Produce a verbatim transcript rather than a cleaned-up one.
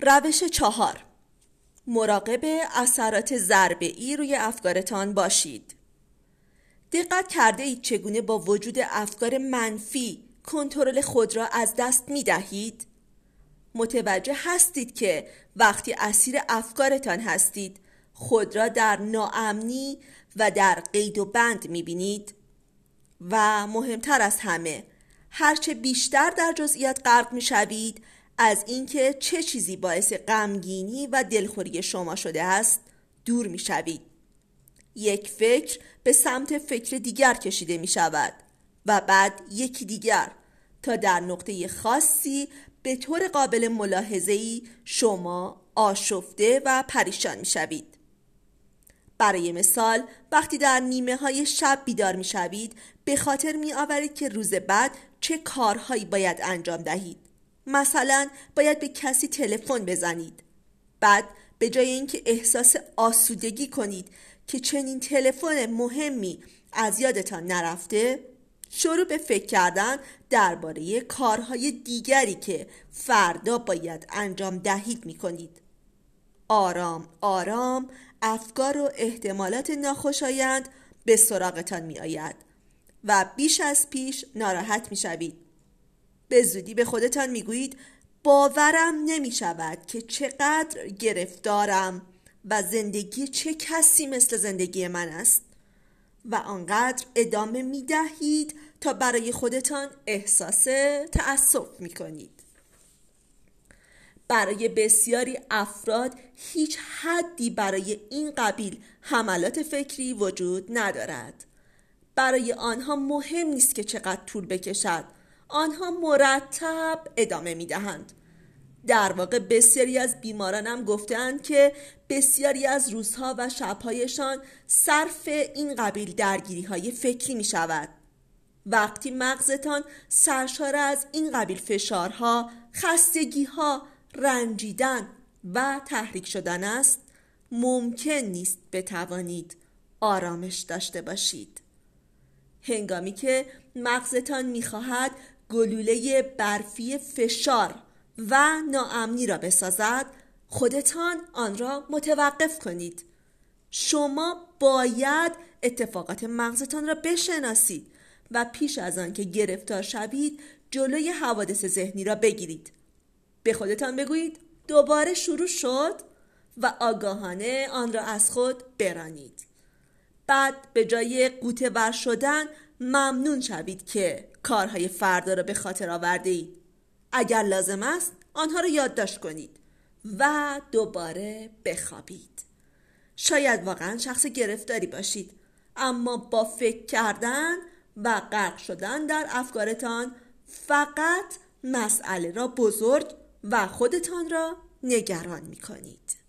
روش چهار، مراقب اثرات ضربه‌ای روی افکارتان باشید. دقت کرده اید چگونه با وجود افکار منفی کنترل خود را از دست می دهید؟ متوجه هستید که وقتی اسیر افکارتان هستید خود را در ناامنی و در قید و بند می بینید؟ و مهمتر از همه، هرچه بیشتر در جزئیات غرق می شوید از اینکه چه چیزی باعث غمگینی و دلخوری شما شده است دور می شوید. یک فکر به سمت فکر دیگر کشیده می شود و بعد یکی دیگر تا در نقطه خاصی به طور قابل ملاحظه‌ای شما آشفته و پریشان می شوید. برای مثال، وقتی در نیمه های شب بیدار می شوید به خاطر می آورید که روز بعد چه کارهایی باید انجام دهید. مثلا باید به کسی تلفن بزنید. بعد به جای اینکه احساس آسودگی کنید که چنین تلفن مهمی از یادتان نرفته، شروع به فکر کردن درباره کارهای دیگری که فردا باید انجام دهید می کنید. آرام آرام افکار و احتمالات ناخوشایند به سراغتان می آید و بیش از پیش ناراحت می شوید. به زودی به خودتان می گویید باورم نمی شود که چقدر گرفتارم و زندگی چه کسی مثل زندگی من است، و آنقدر ادامه می دهید تا برای خودتان احساس تأسف می کنید. برای بسیاری افراد هیچ حدی برای این قبیل حملات فکری وجود ندارد. برای آنها مهم نیست که چقدر طول بکشد، آنها مرتب ادامه می دهند. در واقع بسیاری از بیمارانم گفتند که بسیاری از روزها و شبهایشان صرف این قبیل درگیری های فکری می شود. وقتی مغزتان سرشار از این قبیل فشارها، خستگیها، رنجیدن و تحریک شدن است، ممکن نیست بتوانید آرامش داشته باشید. هنگامی که مغزتان می‌خواهد گلوله برفی فشار و ناامنی را بسازد، خودتان آن را متوقف کنید. شما باید اتفاقات مغزتان را بشناسید و پیش از آن که گرفتار شوید جلوی حوادث ذهنی را بگیرید. به خودتان بگویید دوباره شروع شد و آگاهانه آن را از خود برانید. بعد به جای قوطه ور شدن ممنون شوید که کارهای فردا را به خاطر آورده اید. اگر لازم است آنها را یادداشت کنید و دوباره بخوابید. شاید واقعا شخص گرفتاری باشید، اما با فکر کردن و غرق شدن در افکارتان فقط مسئله را بزرگ و خودتان را نگران می کنید.